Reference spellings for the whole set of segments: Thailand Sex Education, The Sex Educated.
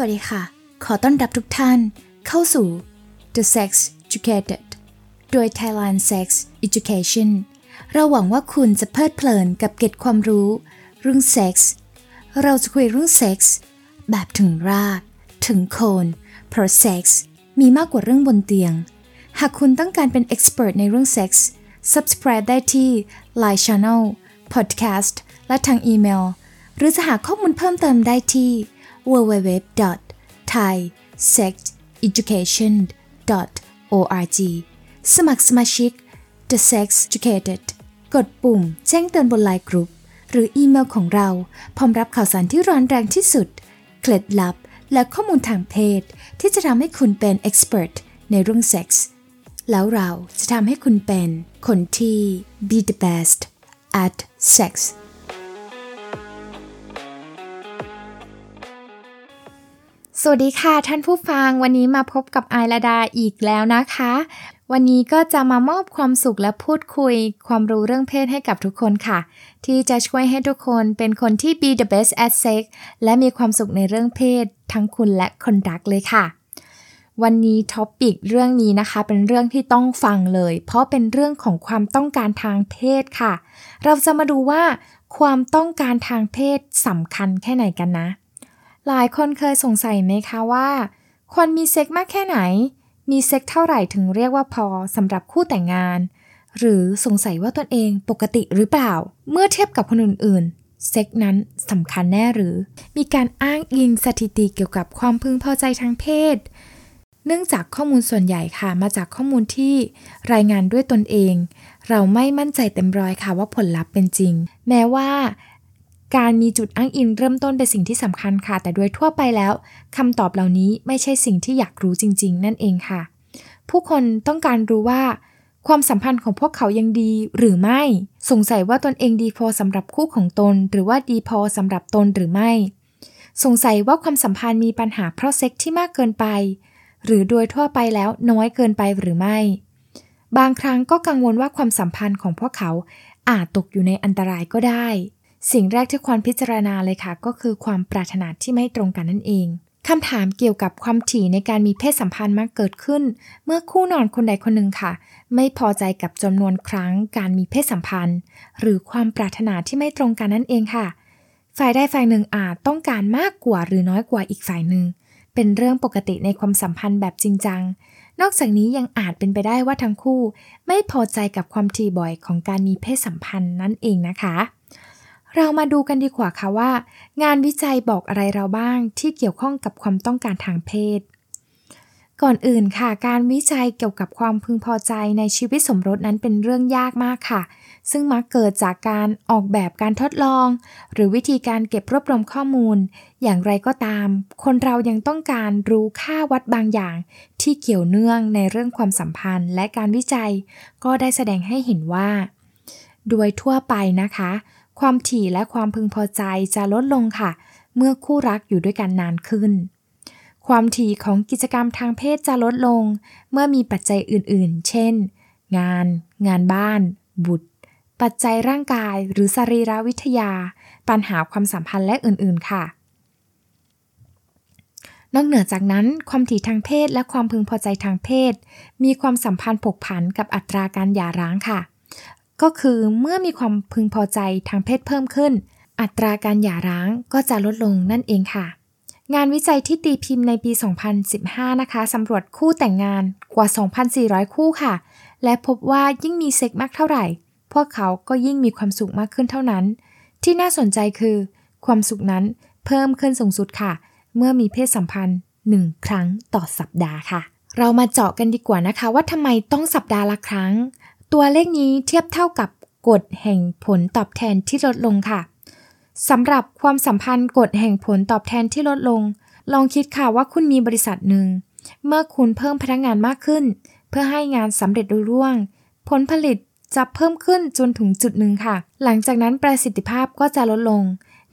สวัสดีค่ะขอต้อนรับทุกท่านเข้าสู่ The Sex Educated โดย Thailand Sex Education เราหวังว่าคุณจะเพลิดเพลินกับเกร็ดความรู้เรื่องเซ็กส์เราจะคุยเรื่องเซ็กส์แบบถึงรากถึงโคนเพราะเซ็กส์มีมากกว่าเรื่องบนเตียงหากคุณต้องการเป็น expert ในเรื่องเซ็กส์ subscribe ได้ที่ Line Channel Podcast และทางอีเมลหรือจะหาข้อมูลเพิ่มเติมได้ที่ www.thaisexeducation.org สมัครสมาชิก The Sex Educated กดปุ่มแจ้งเตือนบน Line Group หรืออีเมลของเราพร้อมรับข่าวสารที่ร้อนแรงที่สุดเคล็ดลับและข้อมูลทางเพศที่จะทำให้คุณเป็น expert ในเรื่องเซ็กส์แล้วเราจะทำให้คุณเป็นคนที่ be the best at sexสวัสดีค่ะท่านผู้ฟังวันนี้มาพบกับอายลดาอีกแล้วนะคะวันนี้ก็จะมามอบความสุขและพูดคุยความรู้เรื่องเพศให้กับทุกคนค่ะที่จะช่วยให้ทุกคนเป็นคนที่ be the best at sex และมีความสุขในเรื่องเพศทั้งคุณและคนรักเลยค่ะวันนี้ท็อปปิกเรื่องนี้นะคะเป็นเรื่องที่ต้องฟังเลยเพราะเป็นเรื่องของความต้องการทางเพศค่ะเราจะมาดูว่าความต้องการทางเพศสำคัญแค่ไหนกันนะหลายคนเคยสงสัยไหมคะว่าควรมีเซ็กมากแค่ไหนมีเซ็กเท่าไหร่ถึงเรียกว่าพอสำหรับคู่แต่งงานหรือสงสัยว่าตนเองปกติหรือเปล่าเมื่อเทียบกับคนอื่นๆเซ็กนั้นสำคัญแน่หรือมีการอ้างอิงสถิติเกี่ยวกับความพึงพอใจทางเพศเนื่องจากข้อมูลส่วนใหญ่ค่ะมาจากข้อมูลที่รายงานด้วยตนเองเราไม่มั่นใจเต็มร้อยค่ะว่าผลลัพธ์เป็นจริงแม้ว่าการมีจุดอ้างอิงเริ่มต้นเป็นสิ่งที่สำคัญค่ะแต่โดยทั่วไปแล้วคำตอบเหล่านี้ไม่ใช่สิ่งที่อยากรู้จริงๆนั่นเองค่ะผู้คนต้องการรู้ว่าความสัมพันธ์ของพวกเขายังดีหรือไม่สงสัยว่าตนเองดีพอสำหรับคู่ของตนหรือว่าดีพอสำหรับตนหรือไม่สงสัยว่าความสัมพันธ์มีปัญหาเพราะเซ็กที่มากเกินไปหรือโดยทั่วไปแล้วน้อยเกินไปหรือไม่บางครั้งก็กังวลว่าความสัมพันธ์ของพวกเขาอาจตกอยู่ในอันตรายก็ได้สิ่งแรกที่ควรพิจารณาเลยค่ะก็คือความปรารถนาที่ไม่ตรงกันนั่นเองคำถามเกี่ยวกับความถี่ในการมีเพศสัมพันธ์มักเกิดขึ้นเมื่อคู่นอนคนใดคนหนึ่งค่ะไม่พอใจกับจำนวนครั้งการมีเพศสัมพันธ์หรือความปรารถนาที่ไม่ตรงกันนั่นเองค่ะฝ่ายใดฝ่ายหนึ่งอาจต้องการมากกว่าหรือน้อยกว่าอีกฝ่ายหนึ่งเป็นเรื่องปกติในความสัมพันธ์แบบจริงจังนอกจากนี้ยังอาจเป็นไปได้ว่าทั้งคู่ไม่พอใจกับความถี่บ่อยของการมีเพศสัมพันธ์นั่นเองนะคะเรามาดูกันดีกว่าค่ะว่างานวิจัยบอกอะไรเราบ้างที่เกี่ยวข้องกับความต้องการทางเพศก่อนอื่นค่ะการวิจัยเกี่ยวกับความพึงพอใจในชีวิตสมรสนั้นเป็นเรื่องยากมากค่ะซึ่งมักเกิดจากการออกแบบการทดลองหรือวิธีการเก็บรวบรวมข้อมูลอย่างไรก็ตามคนเรายังต้องการรู้ค่าวัดบางอย่างที่เกี่ยวเนื่องในเรื่องความสัมพันธ์และการวิจัยก็ได้แสดงให้เห็นว่าโดยทั่วไปนะคะความถี่และความพึงพอใจจะลดลงค่ะเมื่อคู่รักอยู่ด้วยกันนานขึ้นความถี่ของกิจกรรมทางเพศจะลดลงเมื่อมีปัจจัยอื่นๆเช่นงานบ้านบุตรปัจจัยร่างกายหรือสรีรวิทยาปัญหาความสัมพันธ์และอื่นๆค่ะนอกเหนือจากนั้นความถี่ทางเพศและความพึงพอใจทางเพศมีความสัมพันธ์ผกผันกับอัตราการหย่าร้างค่ะก็คือเมื่อมีความพึงพอใจทางเพศเพิ่มขึ้นอัตราการหย่าร้างก็จะลดลงนั่นเองค่ะงานวิจัยที่ตีพิมพ์ในปี 2015 นะคะสำรวจคู่แต่งงานกว่า 2,400 คู่ค่ะและพบว่ายิ่งมีเซ็กมากเท่าไหร่พวกเขาก็ยิ่งมีความสุขมากขึ้นเท่านั้นที่น่าสนใจคือความสุขนั้นเพิ่มขึ้นสูงสุดค่ะเมื่อมีเพศสัมพันธ์1ครั้งต่อสัปดาห์ค่ะเรามาเจาะกันดีกว่านะคะว่าทำไมต้องสัปดาห์ละครั้งตัวเลขนี้เทียบเท่ากับกฎแห่งผลตอบแทนที่ลดลงค่ะสำหรับความสัมพันธ์กฎแห่งผลตอบแทนที่ลดลงลองคิดค่ะว่าคุณมีบริษัทหนึ่งเมื่อคุณเพิ่มพนักงานมากขึ้นเพื่อให้งานสำเร็จรุ่งเรืองผลผลิตจะเพิ่มขึ้นจนถึงจุดหนึ่งค่ะหลังจากนั้นประสิทธิภาพก็จะลดลง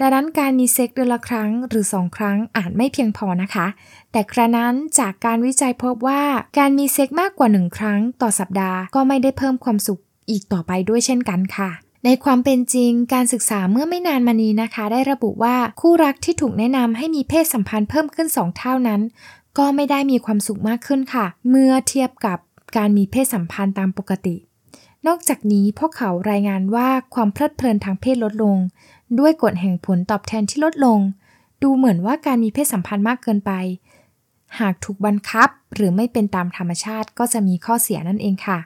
ดังนั้นการมีเซ็กเดือนละครั้งหรือ2ครั้งอาจไม่เพียงพอนะคะแต่ครั้งนั้นจากการวิจัยพบว่าการมีเซ็กมากกว่า1ครั้งต่อสัปดาห์ก็ไม่ได้เพิ่มความสุขอีกต่อไปด้วยเช่นกันค่ะ ในความเป็นจริงการศึกษาเมื่อไม่นานมานี้นะคะได้ระบุว่าคู่รักที่ถูกแนะนำให้มีเพศสัมพันธ์เพิ่มขึ้น2เท่านั้นก็ไม่ได้มีความสุขมากขึ้นค่ะเมื่อเทียบกับการมีเพศสัมพันธ์ตามปกตินอกจากนี้พวกเขารายงานว่าความเพลิดเพลินทางเพศลดลงด้วยกฎแห่งผลตอบแทนที่ลดลงดูเหมือนว่าการมีเพศสัมพันธ์มากเกินไปหากถูกบังคับหรือไม่เป็นตามธรรมชาติก็จะมีข้อเสียนั่นเองค่ะ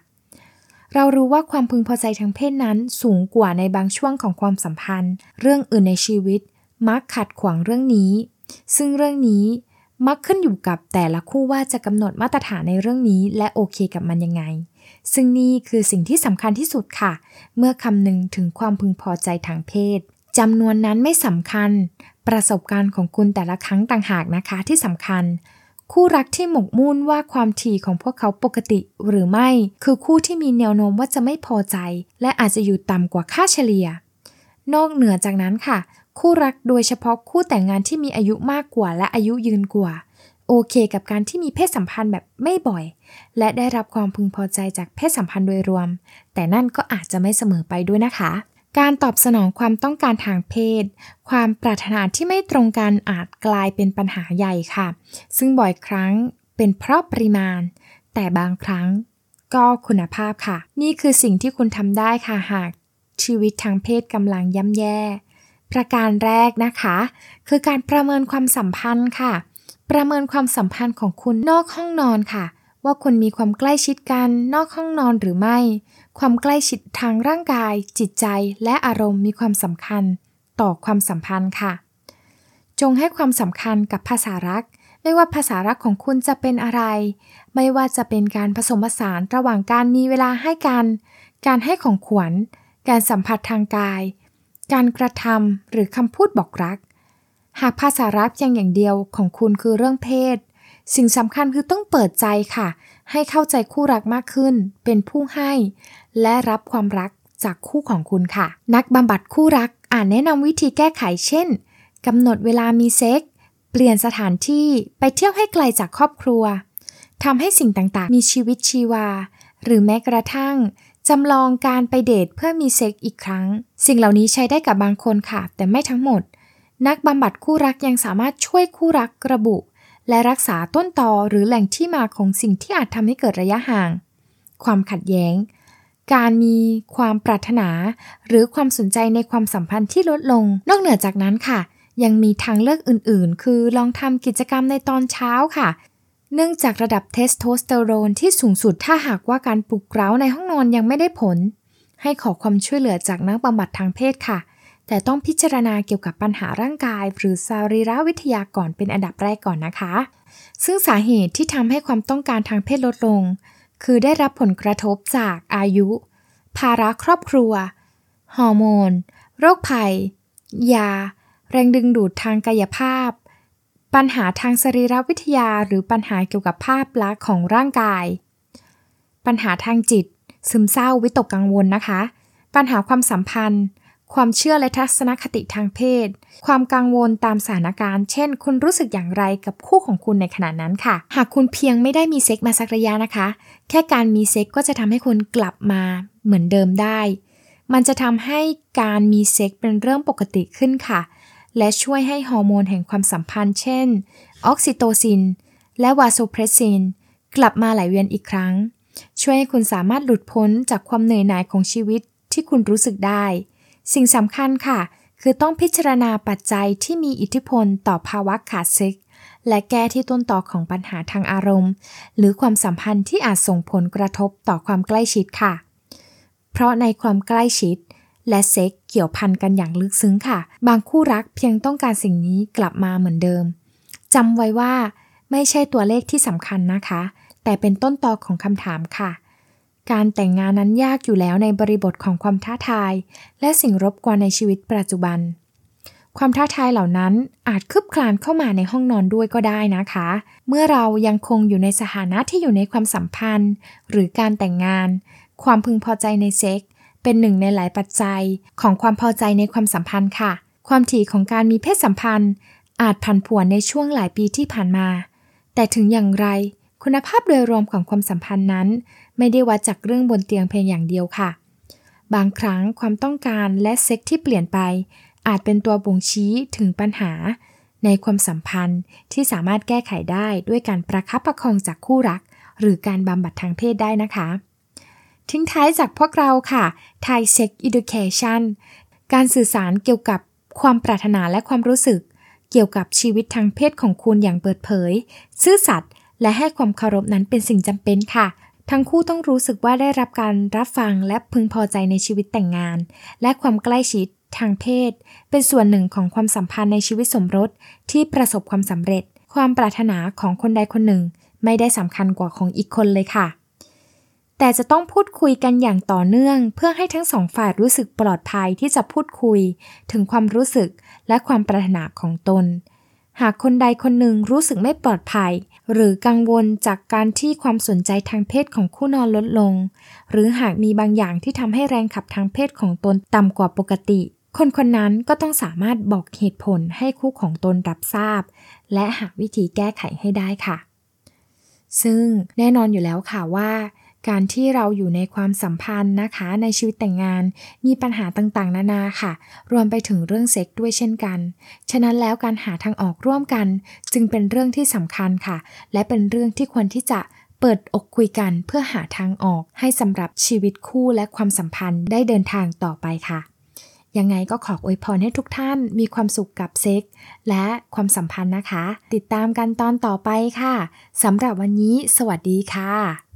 เรารู้ว่าความพึงพอใจทางเพศนั้นสูงกว่าในบางช่วงของความสัมพันธ์เรื่องอื่นในชีวิตมักขัดขวางเรื่องนี้ซึ่งเรื่องนี้มักขึ้นอยู่กับแต่ละคู่ว่าจะกำหนดมาตรฐานในเรื่องนี้และโอเคกับมันยังไงซึ่งนี่คือสิ่งที่สำคัญที่สุดค่ะเมื่อคำนึงถึงความพึงพอใจทางเพศจำนวนนั้นไม่สำคัญประสบการณ์ของคุณแต่ละครั้งต่างหากนะคะที่สำคัญคู่รักที่หมกมุ่นว่าความถี่ของพวกเขาปกติหรือไม่คือคู่ที่มีแนวโน้มว่าจะไม่พอใจและอาจจะอยู่ต่ำกว่าค่าเฉลี่ยนอกเหนือจากนั้นค่ะคู่รักโดยเฉพาะคู่แต่งงานที่มีอายุมากกว่าและอายุยืนกว่าโอเคกับการที่มีเพศสัมพันธ์แบบไม่บ่อยและได้รับความพึงพอใจจากเพศสัมพันธ์โดยรวมแต่นั่นก็อาจจะไม่เสมอไปด้วยนะคะการตอบสนองความต้องการทางเพศความปรารถนาที่ไม่ตรงกันอาจกลายเป็นปัญหาใหญ่ค่ะซึ่งบ่อยครั้งเป็นเพราะปริมาณแต่บางครั้งก็คุณภาพค่ะนี่คือสิ่งที่คุณทำได้ค่ะหากชีวิตทางเพศกำลังย่ำแย่ประการแรกนะคะคือการประเมินความสัมพันธ์ค่ะประเมินความสัมพันธ์ของคุณนอกห้องนอนค่ะว่าคุณมีความใกล้ชิดกันนอกห้องนอนหรือไม่ความใกล้ชิดทางร่างกายจิตใจและอารมณ์มีความสำคัญต่อความสัมพันธ์ค่ะจงให้ความสำคัญกับภาษารักไม่ว่าภาษารักของคุณจะเป็นอะไรไม่ว่าจะเป็นการผสมผสานระหว่างการมีเวลาให้กันการให้ของขวัญการสัมผัสทางกายการกระทำหรือคำพูดบอกรักหากภาษารักอย่างเดียวของคุณคือเรื่องเพศสิ่งสำคัญคือต้องเปิดใจค่ะให้เข้าใจคู่รักมากขึ้นเป็นผู้ให้และรับความรักจากคู่ของคุณค่ะนักบำบัดคู่รักอาจแนะนำวิธีแก้ไขเช่นกำหนดเวลามีเซ็กซ์เปลี่ยนสถานที่ไปเที่ยวให้ไกลจากครอบครัวทำให้สิ่งต่างๆมีชีวิตชีวาหรือแม้กระทั่งจำลองการไปเดทเพื่อมีเซ็กซ์อีกครั้งสิ่งเหล่านี้ใช้ได้กับบางคนค่ะแต่ไม่ทั้งหมดนักบำบัดคู่รักยังสามารถช่วยคู่รักระบุและรักษาต้นตอหรือแหล่งที่มาของสิ่งที่อาจทำให้เกิดระยะห่างความขัดแย้งการมีความปรารถนาหรือความสนใจในความสัมพันธ์ที่ลดลงนอกเหนือจากนั้นค่ะยังมีทางเลือกอื่นๆคือลองทำกิจกรรมในตอนเช้าค่ะเนื่องจากระดับเทสโทสเตอโรนที่สูงสุดถ้าหากว่าการปลุกเร้าในห้องนอนยังไม่ได้ผลให้ขอความช่วยเหลือจากนักบำบัดทางเพศค่ะแต่ต้องพิจารณาเกี่ยวกับปัญหาร่างกายหรือสรีรวิทยาก่อนเป็นอันดับแรกก่อนนะคะซึ่งสาเหตุที่ทำให้ความต้องการทางเพศลดลงคือได้รับผลกระทบจากอายุภาระครอบครัวฮอร์โมนโรคภัยยาแรงดึงดูดทางกายภาพปัญหาทางสรีรวิทยาหรือปัญหาเกี่ยวกับภาพลักษณ์ของร่างกายปัญหาทางจิตซึมเศร้าวิตกกังวลนะคะปัญหาความสัมพันธ์ความเชื่อและทัศนคติทางเพศความกังวลตามสถานการณ์เช่นคุณรู้สึกอย่างไรกับคู่ของคุณในขณะนั้นค่ะหากคุณเพียงไม่ได้มีเซ็กมาสักระยะนะคะแค่การมีเซ็กก็จะทำให้คุณกลับมาเหมือนเดิมได้มันจะทำให้การมีเซ็กเป็นเรื่องปกติขึ้นค่ะและช่วยให้ฮอร์โมนแห่งความสัมพันธ์เช่นออกซิโตซินและวาโซเพรสซินกลับมาไหลเวียนอีกครั้งช่วยให้คุณสามารถหลุดพ้นจากความเหนื่อยหน่ายของชีวิตที่คุณรู้สึกได้สิ่งสำคัญค่ะคือต้องพิจารณาปัจจัยที่มีอิทธิพลต่อภาวะขาดเซ็กส์และแก้ที่ต้นตอของปัญหาทางอารมณ์หรือความสัมพันธ์ที่อาจส่งผลกระทบต่อความใกล้ชิดค่ะเพราะในความใกล้ชิดและเซ็กส์เกี่ยวพันกันอย่างลึกซึ้งค่ะบางคู่รักเพียงต้องการสิ่งนี้กลับมาเหมือนเดิมจำไว้ว่าไม่ใช่ตัวเลขที่สำคัญนะคะแต่เป็นต้นตอของคำถามค่ะการแต่งงานนั้นยากอยู่แล้วในบริบทของความท้าทายและสิ่งรบกวนในชีวิตปัจจุบันความท้าทายเหล่านั้นอาจคืบคลานเข้ามาในห้องนอนด้วยก็ได้นะคะเมื่อเรายังคงอยู่ในสถานะที่อยู่ในความสัมพันธ์หรือการแต่งงานความพึงพอใจในเซ็กส์เป็นหนึ่งในหลายปัจจัยของความพอใจในความสัมพันธ์ค่ะความถี่ของการมีเพศสัมพันธ์อาจผันผวนในช่วงหลายปีที่ผ่านมาแต่ถึงอย่างไรคุณภาพโดยรวมของความสัมพันธ์นั้นไม่ได้วัดจากเรื่องบนเตียงเพียงอย่างเดียวค่ะ บางครั้งความต้องการและเซ็กที่เปลี่ยนไปอาจเป็นตัวบ่งชี้ถึงปัญหาในความสัมพันธ์ที่สามารถแก้ไขได้ด้วยการประคับประคองจากคู่รักหรือการบำบัดทางเพศได้นะคะทิ้งท้ายจากพวกเราค่ะ Thai Sex Education การสื่อสารเกี่ยวกับความปรารถนาและความรู้สึกเกี่ยวกับชีวิตทางเพศของคุณอย่างเปิดเผยซื่อสัตย์และให้ความเคารพนั้นเป็นสิ่งจำเป็นค่ะทั้งคู่ต้องรู้สึกว่าได้รับการรับฟังและพึงพอใจในชีวิตแต่งงานและความใกล้ชิดทางเพศเป็นส่วนหนึ่งของความสัมพันธ์ในชีวิตสมรสที่ประสบความสำเร็จความปรารถนาของคนใดคนหนึ่งไม่ได้สำคัญกว่าของอีกคนเลยค่ะแต่จะต้องพูดคุยกันอย่างต่อเนื่องเพื่อให้ทั้งสองฝ่ายรู้สึกปลอดภัยที่จะพูดคุยถึงความรู้สึกและความปรารถนาของตนหากคนใดคนหนึ่งรู้สึกไม่ปลอดภัยหรือกังวลจากการที่ความสนใจทางเพศของคู่นอนลดลงหรือหากมีบางอย่างที่ทำให้แรงขับทางเพศของตนต่ำกว่าปกติคนคนนั้นก็ต้องสามารถบอกเหตุผลให้คู่ของตนรับทราบและหาวิธีแก้ไขให้ได้ค่ะซึ่งแน่นอนอยู่แล้วค่ะว่าการที่เราอยู่ในความสัมพันธ์นะคะในชีวิตแต่งงานมีปัญหาต่างๆนานาค่ะรวมไปถึงเรื่องเซ็กส์ด้วยเช่นกันฉะนั้นแล้วการหาทางออกร่วมกันจึงเป็นเรื่องที่สำคัญค่ะและเป็นเรื่องที่ควรที่จะเปิดอกคุยกันเพื่อหาทางออกให้สำหรับชีวิตคู่และความสัมพันธ์ได้เดินทางต่อไปค่ะยังไงก็ขออวยพรให้ทุกท่านมีความสุขกับเซ็กส์และความสัมพันธ์นะคะติดตามกันตอนต่อไปค่ะสำหรับวันนี้สวัสดีค่ะ